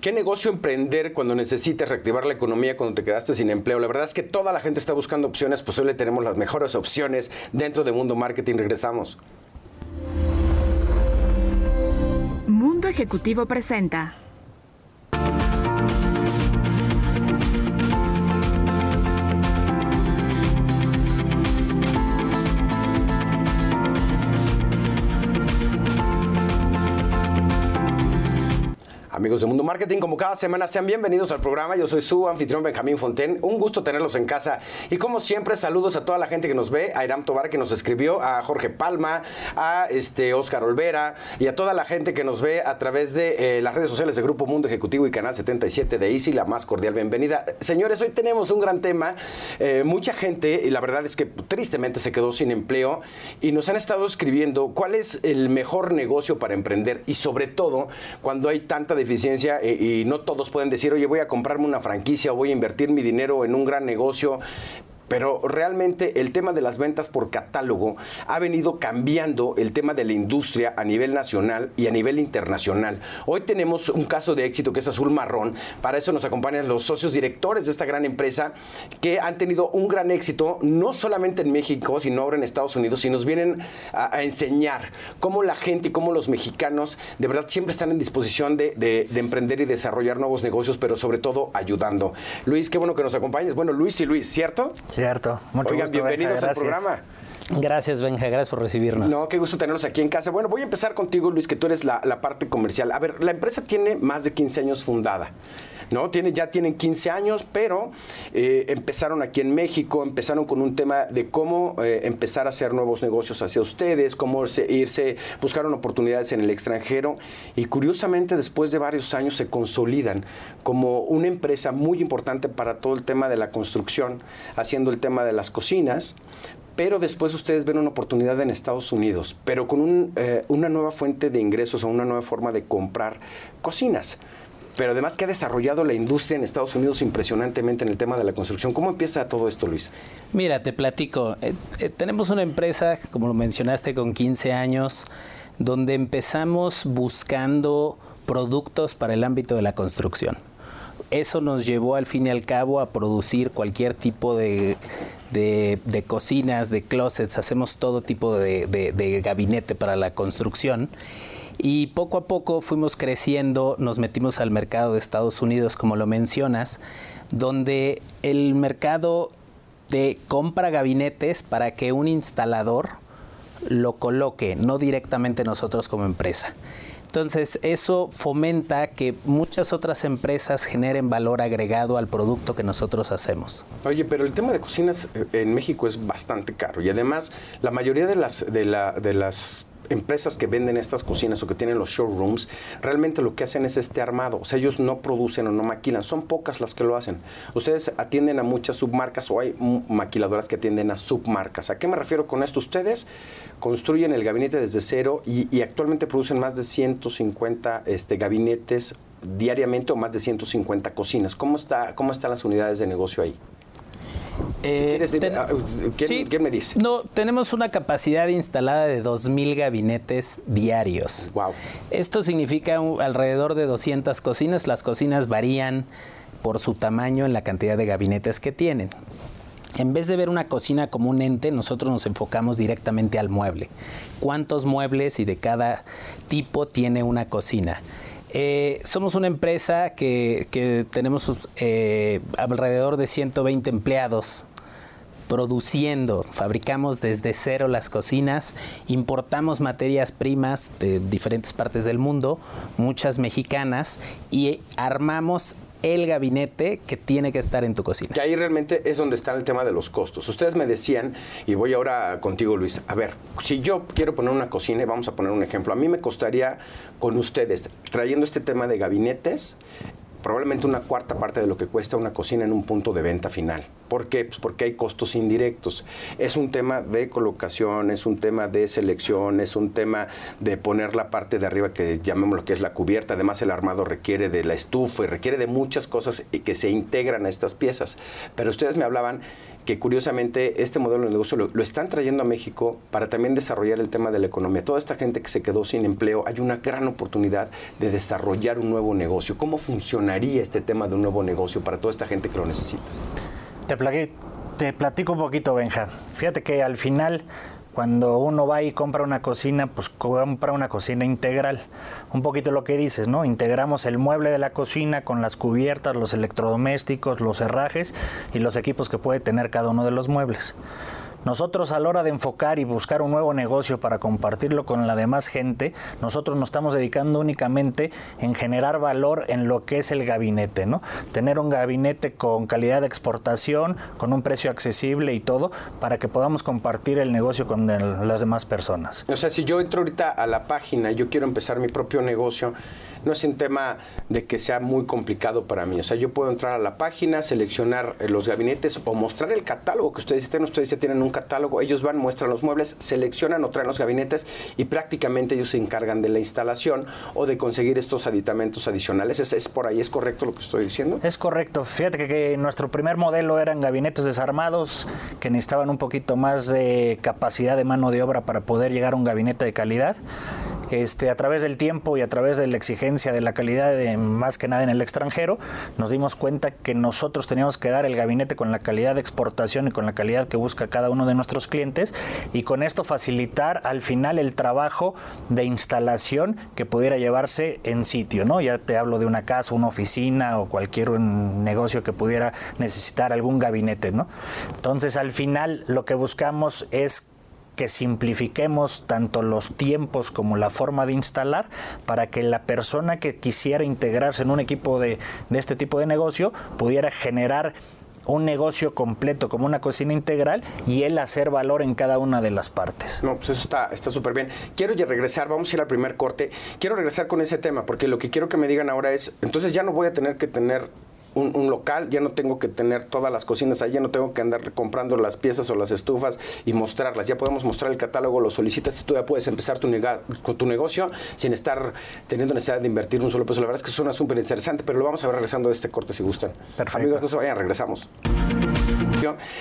¿Qué negocio emprender cuando necesites reactivar la economía, cuando te quedaste sin empleo? La verdad es que toda la gente está buscando opciones, pues hoy le tenemos las mejores opciones dentro de Mundo Marketing. Regresamos. Mundo Ejecutivo presenta... Amigos de Mundo Marketing, como cada semana, sean bienvenidos al programa. Yo soy su anfitrión Benjamín Fontén. Un gusto tenerlos en casa. Y como siempre, saludos a toda la gente que nos ve, a Irán Tobar que nos escribió, a Jorge Palma, a Oscar Olvera y a toda la gente que nos ve a través de las redes sociales de Grupo Mundo Ejecutivo y Canal 77 de Easy. La más cordial bienvenida. Señores, hoy tenemos un gran tema. Mucha gente, y la verdad es que tristemente se quedó sin empleo y nos han estado escribiendo cuál es el mejor negocio para emprender y sobre todo cuando hay tanta dificultad y no todos pueden decir, oye, voy a comprarme una franquicia o voy a invertir mi dinero en un gran negocio. Pero realmente el tema de las ventas por catálogo ha venido cambiando el tema de la industria a nivel nacional y a nivel internacional. Hoy tenemos un caso de éxito que es Azul Marrón. Para eso nos acompañan los socios directores de esta gran empresa que han tenido un gran éxito, no solamente en México, sino ahora en Estados Unidos, y nos vienen a enseñar cómo la gente y cómo los mexicanos de verdad siempre están en disposición de emprender y desarrollar nuevos negocios, pero sobre todo ayudando. Luis, qué bueno que nos acompañes. Bueno, Luis y Luis, ¿cierto? Sí. Cierto. Mucho Oigan, gusto, bienvenidos Benja, al programa. Gracias, Benja. Gracias por recibirnos. No, qué gusto tenerlos aquí en casa. Bueno, voy a empezar contigo, Luis, que tú eres la parte comercial. A ver, la empresa tiene más de 15 años fundada, ¿no? Ya tienen 15 años, pero empezaron aquí en México, empezaron con un tema de cómo empezar a hacer nuevos negocios hacia ustedes, cómo irse, buscaron oportunidades en el extranjero y curiosamente después de varios años se consolidan como una empresa muy importante para todo el tema de la construcción, haciendo el tema de las cocinas. Pero después ustedes ven una oportunidad en Estados Unidos, pero con una nueva fuente de ingresos o una nueva forma de comprar cocinas. Pero además que ha desarrollado la industria en Estados Unidos impresionantemente en el tema de la construcción. ¿Cómo empieza todo esto, Luis? Mira, te platico. Tenemos una empresa, como lo mencionaste, con 15 años, donde empezamos buscando productos para el ámbito de la construcción. Eso nos llevó al fin y al cabo a producir cualquier tipo de cocinas, de closets. Hacemos todo tipo de gabinete para la construcción. Y poco a poco fuimos creciendo, nos metimos al mercado de Estados Unidos, como lo mencionas, donde el mercado te compra gabinetes para que un instalador lo coloque, no directamente nosotros como empresa. Entonces, eso fomenta que muchas otras empresas generen valor agregado al producto que nosotros hacemos. Oye, pero el tema de cocinas en México es bastante caro y además la mayoría de las empresas que venden estas cocinas o que tienen los showrooms, realmente lo que hacen es armado. O sea, ellos no producen o no maquilan. Son pocas las que lo hacen. Ustedes atienden a muchas submarcas o hay maquiladoras que atienden a submarcas. ¿A qué me refiero con esto? Ustedes construyen el gabinete desde cero y actualmente producen más de 150 gabinetes diariamente o más de 150 cocinas. ¿Cómo están las unidades de negocio ahí? ¿Quién me dice? No, tenemos una capacidad instalada de 2,000 gabinetes diarios. Wow. Esto significa alrededor de 200 cocinas. Las cocinas varían por su tamaño en la cantidad de gabinetes que tienen. En vez de ver una cocina como un ente, nosotros nos enfocamos directamente al mueble. ¿Cuántos muebles y de cada tipo tiene una cocina? Somos una empresa que tenemos alrededor de 120 empleados produciendo, fabricamos desde cero las cocinas, importamos materias primas de diferentes partes del mundo, muchas mexicanas, y armamos el gabinete que tiene que estar en tu cocina. Que ahí realmente es donde está el tema de los costos. Ustedes me decían, y voy ahora contigo, Luis, a ver, si yo quiero poner una cocina, y vamos a poner un ejemplo, a mí me costaría con ustedes, trayendo este tema de gabinetes, probablemente una cuarta parte de lo que cuesta una cocina en un punto de venta final. ¿Por qué? Pues porque hay costos indirectos. Es un tema de colocación, es un tema de selección, es un tema de poner la parte de arriba que llamemos lo que es la cubierta. Además, el armado requiere de la estufa y requiere de muchas cosas que se integran a estas piezas. Pero ustedes me hablaban que curiosamente este modelo de negocio lo están trayendo a México para también desarrollar el tema de la economía. Toda esta gente que se quedó sin empleo, hay una gran oportunidad de desarrollar un nuevo negocio. ¿Cómo funcionaría este tema de un nuevo negocio para toda esta gente que lo necesita? Te platico un poquito, Benja. Fíjate que al final, cuando uno va y compra una cocina, pues compra una cocina integral. Un poquito lo que dices, ¿no? Integramos el mueble de la cocina con las cubiertas, los electrodomésticos, los herrajes y los equipos que puede tener cada uno de los muebles. Nosotros, a la hora de enfocar y buscar un nuevo negocio para compartirlo con la demás gente, nosotros nos estamos dedicando únicamente en generar valor en lo que es el gabinete, ¿no? Tener un gabinete con calidad de exportación, con un precio accesible y todo, para que podamos compartir el negocio con las demás personas. O sea, si yo entro ahorita a la página, yo quiero empezar mi propio negocio, no es un tema de que sea muy complicado para mí. O sea, yo puedo entrar a la página, seleccionar los gabinetes o mostrar el catálogo que ustedes tienen. Ustedes ya tienen un catálogo, ellos van, muestran los muebles, seleccionan o traen los gabinetes y prácticamente ellos se encargan de la instalación o de conseguir estos aditamentos adicionales. ¿Es por ahí? ¿Es correcto lo que estoy diciendo? Es correcto. Fíjate que nuestro primer modelo eran gabinetes desarmados que necesitaban un poquito más de capacidad de mano de obra para poder llegar a un gabinete de calidad. A través del tiempo y a través de la exigencia de la calidad, más que nada en el extranjero, nos dimos cuenta que nosotros teníamos que dar el gabinete con la calidad de exportación y con la calidad que busca cada uno de nuestros clientes, y con esto facilitar al final el trabajo de instalación que pudiera llevarse en sitio, ¿no? Ya te hablo de una casa, una oficina o cualquier negocio que pudiera necesitar algún gabinete, ¿no? Entonces, al final lo que buscamos es que simplifiquemos tanto los tiempos como la forma de instalar, para que la persona que quisiera integrarse en un equipo de este tipo de negocio pudiera generar un negocio completo como una cocina integral y el hacer valor en cada una de las partes. No, pues eso está súper bien. Quiero ya regresar, vamos a ir al primer corte. Quiero regresar con ese tema porque lo que quiero que me digan ahora es, entonces ya no voy a tener que tener un local, ya no tengo que tener todas las cocinas ahí, ya no tengo que andar comprando las piezas o las estufas y mostrarlas. Ya podemos mostrar el catálogo, lo solicitas y tú ya puedes empezar con tu negocio sin estar teniendo necesidad de invertir un solo peso. La verdad es que suena súper interesante, pero lo vamos a ver regresando de este corte si gustan. Perfecto. Amigos, no se vayan, regresamos.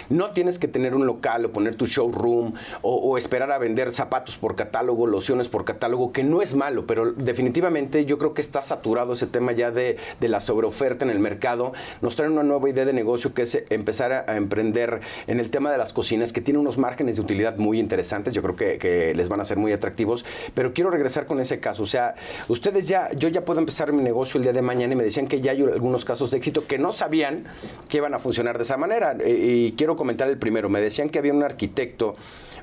No tienes que tener un local o poner tu showroom o esperar a vender zapatos por catálogo, lociones por catálogo, que no es malo, pero definitivamente yo creo que está saturado ese tema ya de la sobreoferta en el mercado. Nos traen una nueva idea de negocio que es empezar a emprender en el tema de las cocinas, que tiene unos márgenes de utilidad muy interesantes. Yo creo que les van a ser muy atractivos, pero quiero regresar con ese caso. O sea, ustedes ya, yo ya puedo empezar mi negocio el día de mañana y me decían que ya hay algunos casos de éxito que no sabían que iban a funcionar de esa manera. Y quiero comentar el primero. Me decían que había un arquitecto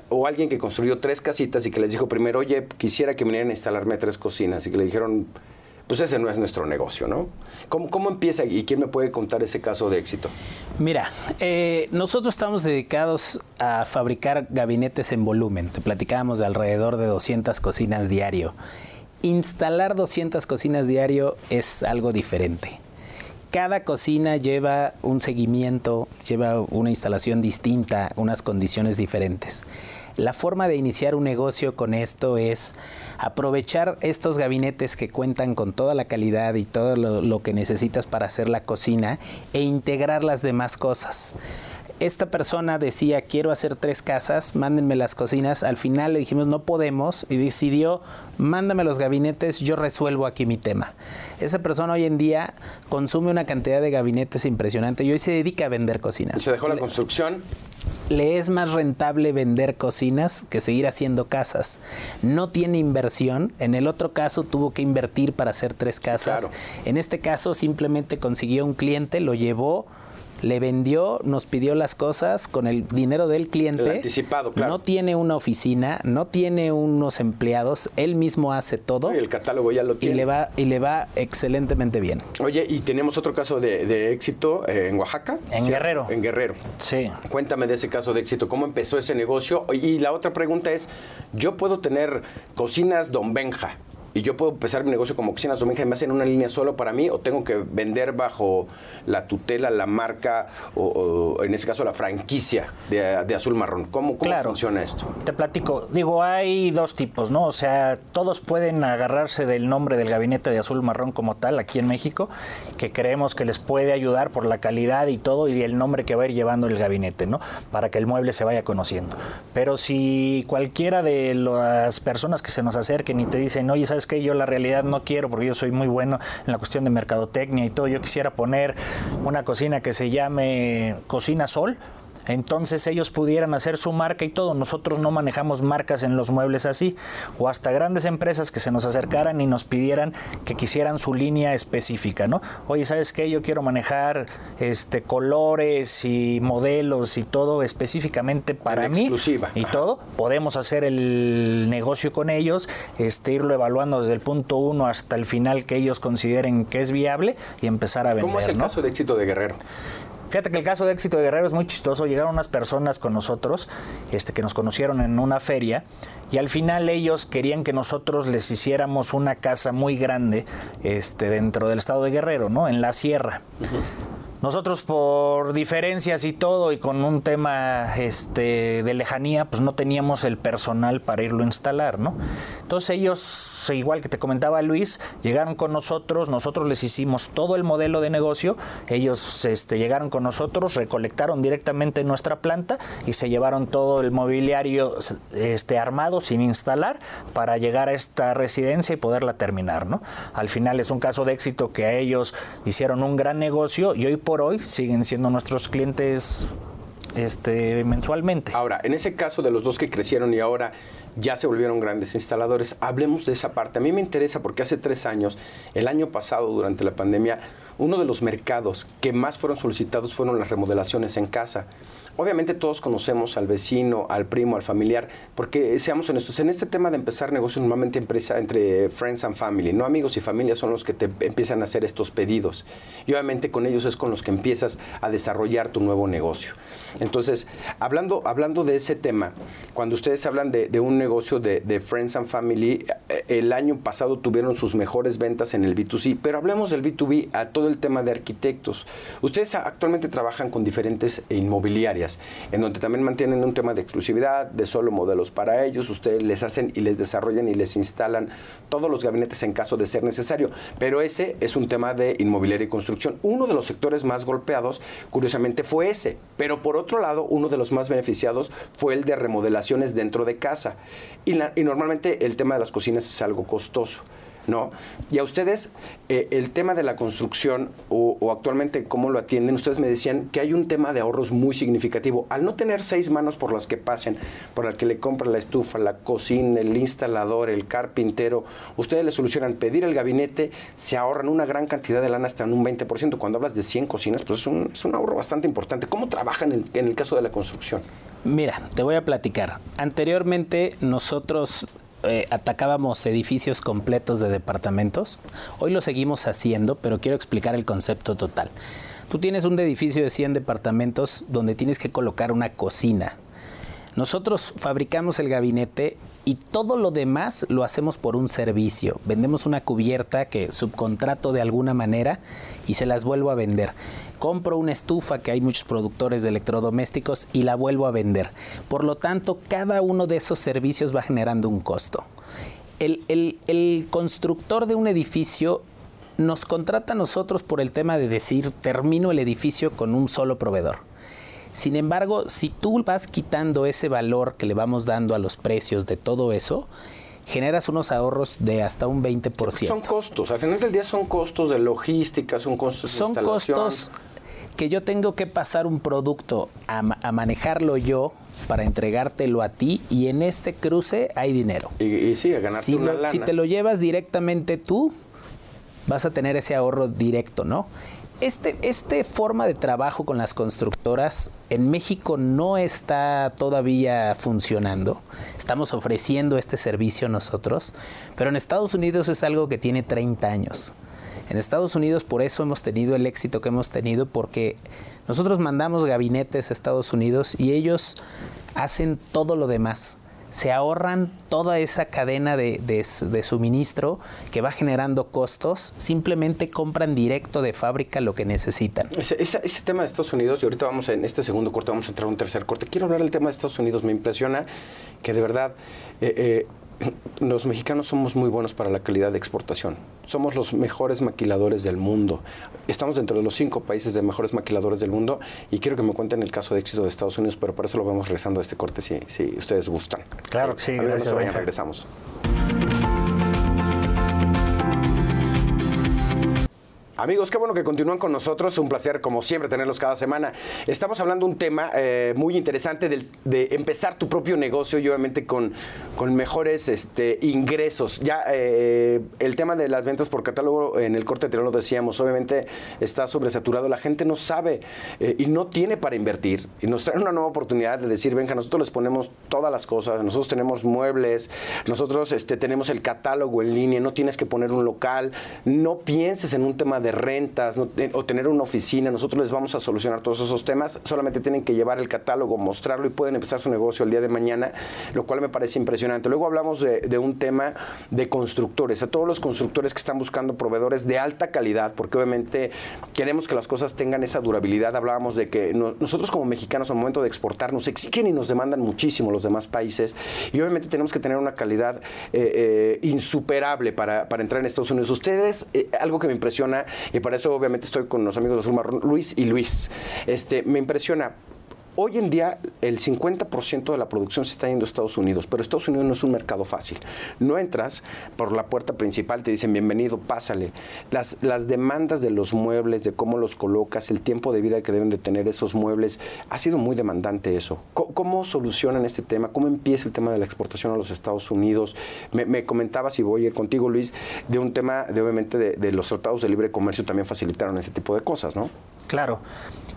o alguien que construyó 3 casitas y que les dijo primero, oye, quisiera que vinieran a instalarme 3 cocinas. Y que le dijeron, pues ese no es nuestro negocio, ¿no? ¿Cómo empieza y quién me puede contar ese caso de éxito? Mira, nosotros estamos dedicados a fabricar gabinetes en volumen. Te platicábamos de alrededor de 200 cocinas diario. Instalar 200 cocinas diario es algo diferente. Cada cocina lleva un seguimiento, lleva una instalación distinta, unas condiciones diferentes. La forma de iniciar un negocio con esto es aprovechar estos gabinetes que cuentan con toda la calidad y todo lo que necesitas para hacer la cocina e integrar las demás cosas. Esta persona decía, quiero hacer 3 casas, mándenme las cocinas. Al final le dijimos, no podemos, y decidió, mándame los gabinetes, yo resuelvo aquí mi tema. Esa persona hoy en día consume una cantidad de gabinetes impresionante y hoy se dedica a vender cocinas. ¿Se dejó la construcción? Le es más rentable vender cocinas que seguir haciendo casas. No tiene inversión. En el otro caso tuvo que invertir para hacer 3 casas. Sí, claro. En este caso simplemente consiguió un cliente, lo llevó, le vendió, nos pidió las cosas con el dinero del cliente. El anticipado, claro. No tiene una oficina, no tiene unos empleados, él mismo hace todo. Y el catálogo ya lo tiene. Y le va excelentemente bien. Oye, y tenemos otro caso de éxito en Oaxaca. En Guerrero. En Guerrero. Sí. Cuéntame de ese caso de éxito, ¿cómo empezó ese negocio? Y la otra pregunta es, yo puedo tener cocinas Don Benja y yo puedo empezar mi negocio como Oficinas Domínguez en una línea solo para mí, o tengo que vender bajo la tutela, la marca o en este caso la franquicia de Azul Marrón? ¿Cómo claro, funciona esto? Te platico. Digo, hay dos tipos, ¿no? O sea, todos pueden agarrarse del nombre del gabinete de Azul Marrón como tal aquí en México, que creemos que les puede ayudar por la calidad y todo y el nombre que va a ir llevando el gabinete, ¿no? Para que el mueble se vaya conociendo. Pero si cualquiera de las personas que se nos acerquen y te dicen, oye, ¿sabes qué? Yo la realidad no quiero porque yo soy muy bueno en la cuestión de mercadotecnia y todo, yo quisiera poner una cocina que se llame Cocina Sol, entonces ellos pudieran hacer su marca y todo. Nosotros no manejamos marcas en los muebles así, o hasta grandes empresas que se nos acercaran y nos pidieran que quisieran su línea específica, ¿no? Oye, ¿sabes qué? Yo quiero manejar colores y modelos y todo específicamente para mí. Exclusiva. Y todo. Podemos hacer el negocio con ellos, irlo evaluando desde el punto 1 hasta el final que ellos consideren que es viable y empezar a vender. ¿Cómo es el caso de éxito de Guerrero? Fíjate que el caso de éxito de Guerrero es muy chistoso. Llegaron unas personas con nosotros, que nos conocieron en una feria, y al final ellos querían que nosotros les hiciéramos una casa muy grande, dentro del estado de Guerrero, ¿no? En la sierra. Nosotros, por diferencias y todo, y con un tema de lejanía, pues no teníamos el personal para irlo a instalar, ¿no? Entonces ellos, igual que te comentaba Luis, llegaron con nosotros, nosotros les hicimos todo el modelo de negocio, ellos llegaron con nosotros, recolectaron directamente nuestra planta y se llevaron todo el mobiliario armado sin instalar para llegar a esta residencia y poderla terminar, ¿no? Al final es un caso de éxito que a ellos hicieron un gran negocio y hoy por hoy siguen siendo nuestros clientes mensualmente. Ahora, en ese caso de los dos que crecieron y ahora ya se volvieron grandes instaladores, hablemos de esa parte. A mí me interesa porque hace 3 años, el año pasado durante la pandemia, uno de los mercados que más fueron solicitados fueron las remodelaciones en casa. Obviamente todos conocemos al vecino, al primo, al familiar, porque seamos honestos, en este tema de empezar negocios normalmente entre friends and family, no amigos y familia son los que te empiezan a hacer estos pedidos. Y obviamente con ellos es con los que empiezas a desarrollar tu nuevo negocio. Entonces, hablando de ese tema, cuando ustedes hablan de un negocio de friends and family, el año pasado tuvieron sus mejores ventas en el B2C, pero hablemos del B2B, a todo el tema de arquitectos. Ustedes actualmente trabajan con diferentes inmobiliarias, en donde también mantienen un tema de exclusividad, de solo modelos para ellos. Ustedes les hacen y les desarrollan y les instalan todos los gabinetes en caso de ser necesario. Pero ese es un tema de inmobiliaria y construcción. Uno de los sectores más golpeados, curiosamente, fue ese. Pero por otro lado, uno de los más beneficiados fue el de remodelaciones dentro de casa. Y normalmente el tema de las cocinas es algo costoso, ¿no? Y a ustedes, el tema de la construcción o actualmente cómo lo atienden, ustedes me decían que hay un tema de ahorros muy significativo. Al no tener 6 manos por las que pasen, por el que le compran la estufa, la cocina, el instalador, el carpintero, ustedes le solucionan pedir el gabinete, se ahorran una gran cantidad de lana hasta en un 20%. Cuando hablas de 100 cocinas, pues es un ahorro bastante importante. ¿Cómo trabajan en el caso de la construcción? Mira, te voy a platicar. Anteriormente nosotros atacábamos edificios completos de departamentos. Hoy lo seguimos haciendo, pero quiero explicar el concepto total. Tú tienes un edificio de 100 departamentos donde tienes que colocar una cocina. Nosotros fabricamos el gabinete y todo lo demás lo hacemos por un servicio. Vendemos una cubierta que subcontrato de alguna manera y se las vuelvo a vender. Compro una estufa, que hay muchos productores de electrodomésticos, y la vuelvo a vender. Por lo tanto, cada uno de esos servicios va generando un costo. El constructor de un edificio nos contrata a nosotros por el tema de decir, termino el edificio con un solo proveedor. Sin embargo, si tú vas quitando ese valor que le vamos dando a los precios de todo eso, generas unos ahorros de hasta un 20%. Sí, son costos, al final del día son costos de logística, son costos de instalación. Son costos que yo tengo que pasar un producto a manejarlo yo para entregártelo a ti, y en este cruce hay dinero. Y sí, a ganarte una lana. Si te lo llevas directamente tú, vas a tener ese ahorro directo, ¿no? Este forma de trabajo con las constructoras en México no está todavía funcionando. Estamos ofreciendo este servicio nosotros, pero en Estados Unidos es algo que tiene 30 años. En Estados Unidos por eso hemos tenido el éxito que hemos tenido, porque nosotros mandamos gabinetes a Estados Unidos y ellos hacen todo lo demás. se ahorran toda esa cadena de suministro que va generando costos, simplemente compran directo de fábrica lo que necesitan. Ese tema de Estados Unidos, y ahorita vamos en este segundo corte, vamos a entrar a un tercer corte. Quiero hablar del tema de Estados Unidos, me impresiona que de verdad los mexicanos somos muy buenos para la calidad de exportación. Somos los mejores maquiladores del mundo. Estamos dentro de los 5 países de mejores maquiladores del mundo y quiero que me cuenten el caso de éxito de Estados Unidos, pero para eso lo vamos regresando a este corte si ustedes gustan. Claro que sí. A ver, gracias, no se vayan, regresamos. Amigos, qué bueno que continúan con nosotros. Un placer, como siempre, tenerlos cada semana. Estamos hablando de un tema muy interesante de empezar tu propio negocio y obviamente con mejores ingresos. Ya el tema de las ventas por catálogo, en el corte anterior lo decíamos, obviamente está sobresaturado. La gente no sabe y no tiene para invertir. Y nos trae una nueva oportunidad de decir, venga, nosotros les ponemos todas las cosas. Nosotros tenemos muebles, nosotros tenemos el catálogo en línea. No tienes que poner un local. No pienses en un tema de rentas o tener una oficina. Nosotros les vamos a solucionar todos esos temas. Solamente tienen que llevar el catálogo, mostrarlo y pueden empezar su negocio el día de mañana, lo cual me parece impresionante. Luego hablamos de un tema de constructores. A todos los constructores que están buscando proveedores de alta calidad, porque obviamente queremos que las cosas tengan esa durabilidad. Hablábamos de que nosotros como mexicanos al momento de exportar nos exigen y nos demandan muchísimo los demás países y obviamente tenemos que tener una calidad insuperable para entrar en Estados Unidos. Ustedes, algo que me impresiona, y para eso obviamente estoy con los amigos de Azul Marrón, Luis y Luis. Me impresiona. Hoy en día el 50% de la producción se está yendo a Estados Unidos, pero Estados Unidos no es un mercado fácil. No entras por la puerta principal, te dicen bienvenido, pásale. Las demandas de los muebles, de cómo los colocas, el tiempo de vida que deben de tener esos muebles, ha sido muy demandante eso. ¿Cómo solucionan este tema? ¿Cómo empieza el tema de la exportación a los Estados Unidos? Me comentabas, y voy a ir contigo, Luis, de un tema de obviamente de los tratados de libre comercio también facilitaron ese tipo de cosas, ¿no? Claro.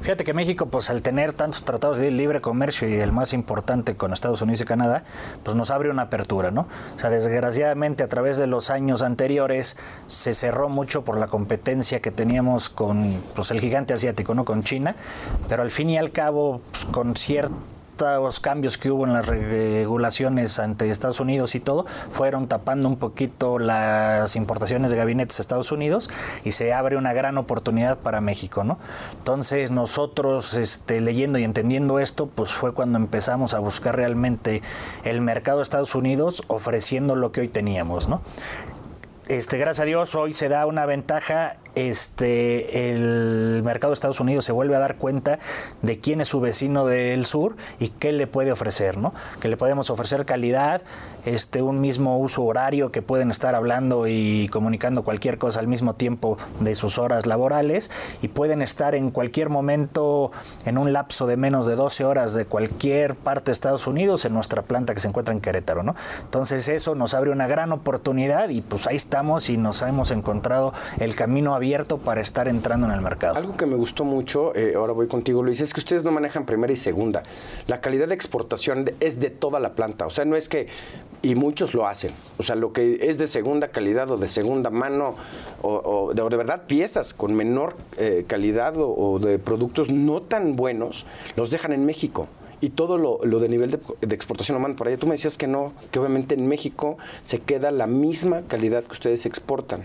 Fíjate que México, pues al tener tantos tratados de libre comercio y el más importante con Estados Unidos y Canadá, pues nos abre una apertura, ¿no? O sea, desgraciadamente a través de los años anteriores se cerró mucho por la competencia que teníamos con el gigante asiático, ¿no? Con China, pero al fin y al cabo, pues, con cierto los cambios que hubo en las regulaciones ante Estados Unidos y todo, fueron tapando un poquito las importaciones de gabinetes a Estados Unidos y se abre una gran oportunidad para México, ¿no? Entonces nosotros leyendo y entendiendo esto, pues fue cuando empezamos a buscar realmente el mercado de Estados Unidos ofreciendo lo que hoy teníamos, ¿no? Gracias a Dios, hoy se da una ventaja. El mercado de Estados Unidos se vuelve a dar cuenta de quién es su vecino del sur y qué le puede ofrecer, ¿no? Que le podemos ofrecer calidad, un mismo uso horario, que pueden estar hablando y comunicando cualquier cosa al mismo tiempo de sus horas laborales y pueden estar en cualquier momento, en un lapso de menos de 12 horas de cualquier parte de Estados Unidos, en nuestra planta que se encuentra en Querétaro, ¿no? Entonces eso nos abre una gran oportunidad y pues ahí estamos y nos hemos encontrado el camino abierto para estar entrando en el mercado. Algo que me gustó mucho, ahora voy contigo, Luis, es que ustedes no manejan primera y segunda. La calidad de exportación es de toda la planta, o sea, no es que, y muchos lo hacen, o sea, lo que es de segunda calidad o de segunda mano o de verdad piezas con menor calidad o de productos no tan buenos, los dejan en México. Y todo lo de nivel de exportación humana por allá. Tú me decías que no, que obviamente en México se queda la misma calidad que ustedes exportan.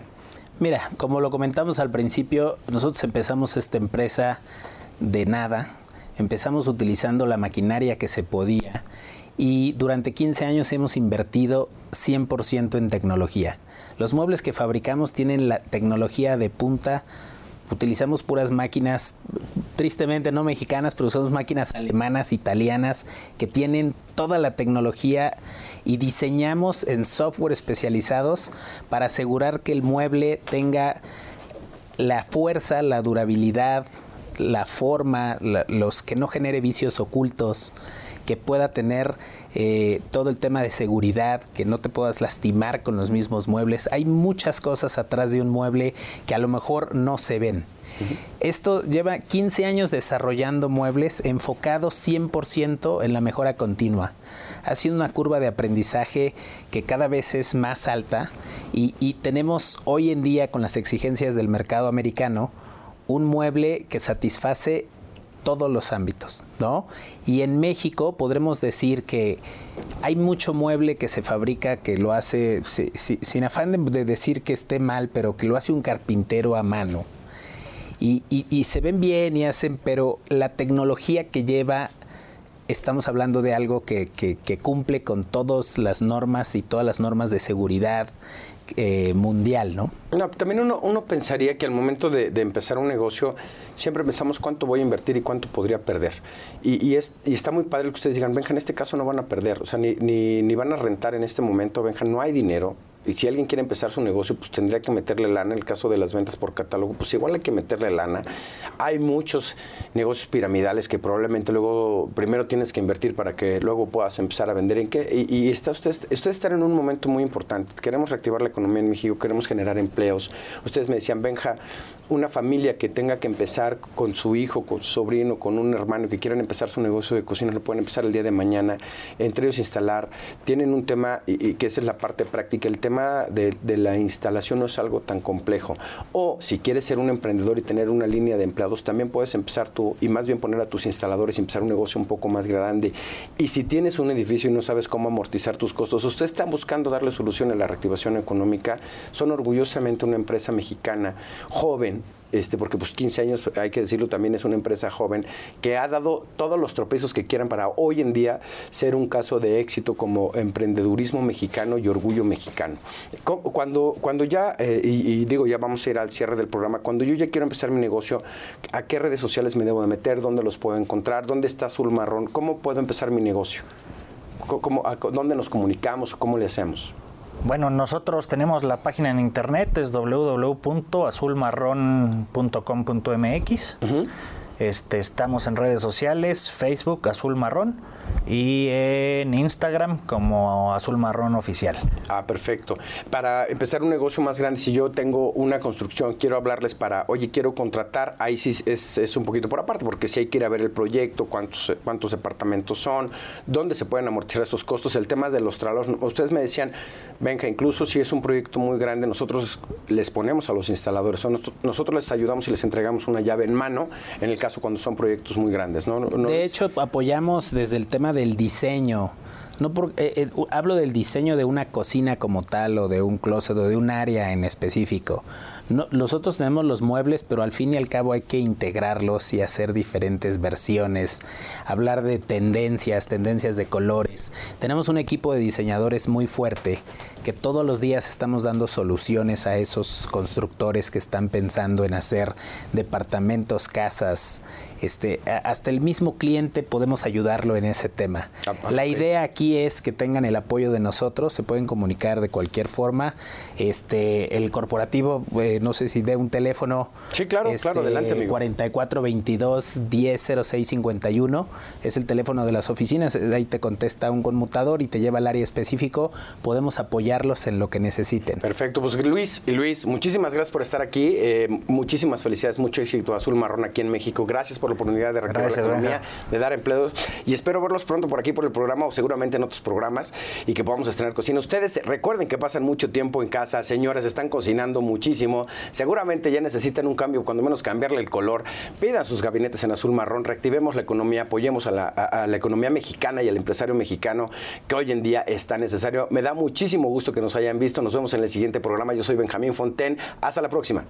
Mira, como lo comentamos al principio, nosotros empezamos esta empresa de nada, empezamos utilizando la maquinaria que se podía y durante 15 años hemos invertido 100% en tecnología. Los muebles que fabricamos tienen la tecnología de punta. Utilizamos puras máquinas, tristemente no mexicanas, pero usamos máquinas alemanas, italianas, que tienen toda la tecnología y diseñamos en software especializados para asegurar que el mueble tenga la fuerza, la durabilidad, la forma, los que no genere vicios ocultos, que pueda tener todo el tema de seguridad, que no te puedas lastimar con los mismos muebles. Hay muchas cosas atrás de un mueble que a lo mejor no se ven. Uh-huh. Esto lleva 15 años desarrollando muebles enfocados 100% en la mejora continua. Ha sido una curva de aprendizaje que cada vez es más alta y tenemos hoy en día, con las exigencias del mercado americano, un mueble que satisface todos los ámbitos, ¿no? Y en México podremos decir que hay mucho mueble que se fabrica, que lo hace, sin afán de decir que esté mal, pero que lo hace un carpintero a mano. Y se ven bien y hacen, pero la tecnología que lleva, estamos hablando de algo que cumple con todas las normas y todas las normas de seguridad mundial, ¿no? No, también uno pensaría que al momento de empezar un negocio, siempre pensamos cuánto voy a invertir y cuánto podría perder. Y está muy padre que ustedes digan, Benja, en este caso no van a perder, o sea, ni van a rentar en este momento, Benja, no hay dinero. Y si alguien quiere empezar su negocio, pues tendría que meterle lana. En el caso de las ventas por catálogo, pues igual hay que meterle lana. Hay muchos negocios piramidales que probablemente luego primero tienes que invertir para que luego puedas empezar a vender. ¿En qué? Y ustedes están en un momento muy importante. Queremos reactivar la economía en México, queremos generar empleos. Ustedes me decían, Benja, una familia que tenga que empezar con su hijo, con su sobrino, con un hermano que quieran empezar su negocio de cocina, lo pueden empezar el día de mañana, entre ellos instalar. Tienen un tema, y que esa es la parte práctica, el tema de la instalación no es algo tan complejo. O si quieres ser un emprendedor y tener una línea de empleados, también puedes empezar tú, y más bien poner a tus instaladores y empezar un negocio un poco más grande. Y si tienes un edificio y no sabes cómo amortizar tus costos, ustedes están buscando darle solución a la reactivación económica. Son orgullosamente una empresa mexicana joven, porque pues 15 años, hay que decirlo, también es una empresa joven que ha dado todos los tropiezos que quieran para hoy en día ser un caso de éxito como emprendedurismo mexicano y orgullo mexicano. Cuando ya, y digo, ya vamos a ir al cierre del programa, cuando yo ya quiero empezar mi negocio, ¿a qué redes sociales me debo de meter? ¿Dónde los puedo encontrar? ¿Dónde está Azul Marrón? ¿Cómo puedo empezar mi negocio? ¿Dónde nos comunicamos? ¿Cómo le hacemos? Bueno, nosotros tenemos la página en internet, es www.azulmarrón.com.mx. Estamos en redes sociales, Facebook, Azul Marrón, y en Instagram como Azul Marrón Oficial. Ah, perfecto. Para empezar un negocio más grande, si yo tengo una construcción, quiero hablarles para, oye, quiero contratar, ahí sí es un poquito por aparte, porque si hay que ir a ver el proyecto, cuántos departamentos son, dónde se pueden amortizar esos costos, el tema de los traslados. Ustedes me decían, Benja, incluso si es un proyecto muy grande, nosotros les ponemos a los instaladores, nosotros les ayudamos y les entregamos una llave en mano, en el caso cuando son proyectos muy grandes, ¿no? De hecho, apoyamos desde el tema del diseño. No hablo del diseño de una cocina como tal, o de un closet, o de un área en específico. No, nosotros tenemos los muebles, pero al fin y al cabo hay que integrarlos y hacer diferentes versiones, hablar de tendencias de colores. Tenemos un equipo de diseñadores muy fuerte, que todos los días estamos dando soluciones a esos constructores que están pensando en hacer departamentos, casas. Hasta el mismo cliente podemos ayudarlo en ese tema. La idea aquí es que tengan el apoyo de nosotros, se pueden comunicar de cualquier forma. El corporativo, no sé si dé un teléfono. Sí, claro, claro, adelante, amigo. 4422-100651 es el teléfono de las oficinas, ahí te contesta un conmutador y te lleva al área específico, podemos apoyarlos en lo que necesiten. Perfecto, pues Luis, muchísimas gracias por estar aquí, muchísimas felicidades, mucho éxito a Azul Marrón aquí en México, gracias por la oportunidad de reactivar la economía, de dar empleos, y espero verlos pronto por aquí por el programa, o seguramente en otros programas, y que podamos estrenar cocina. Ustedes recuerden que pasan mucho tiempo en casa, señoras, están cocinando muchísimo, seguramente ya necesitan un cambio, cuando menos cambiarle el color, pidan sus gabinetes en Azul Marrón, reactivemos la economía, apoyemos a la economía mexicana y al empresario mexicano que hoy en día es tan necesario. Me da muchísimo gusto que nos hayan visto, nos vemos en el siguiente programa, yo soy Benjamín Fontén, hasta la próxima.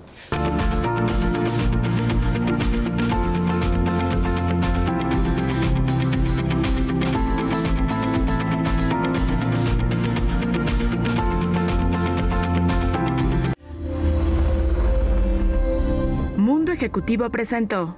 Ejecutivo presentó.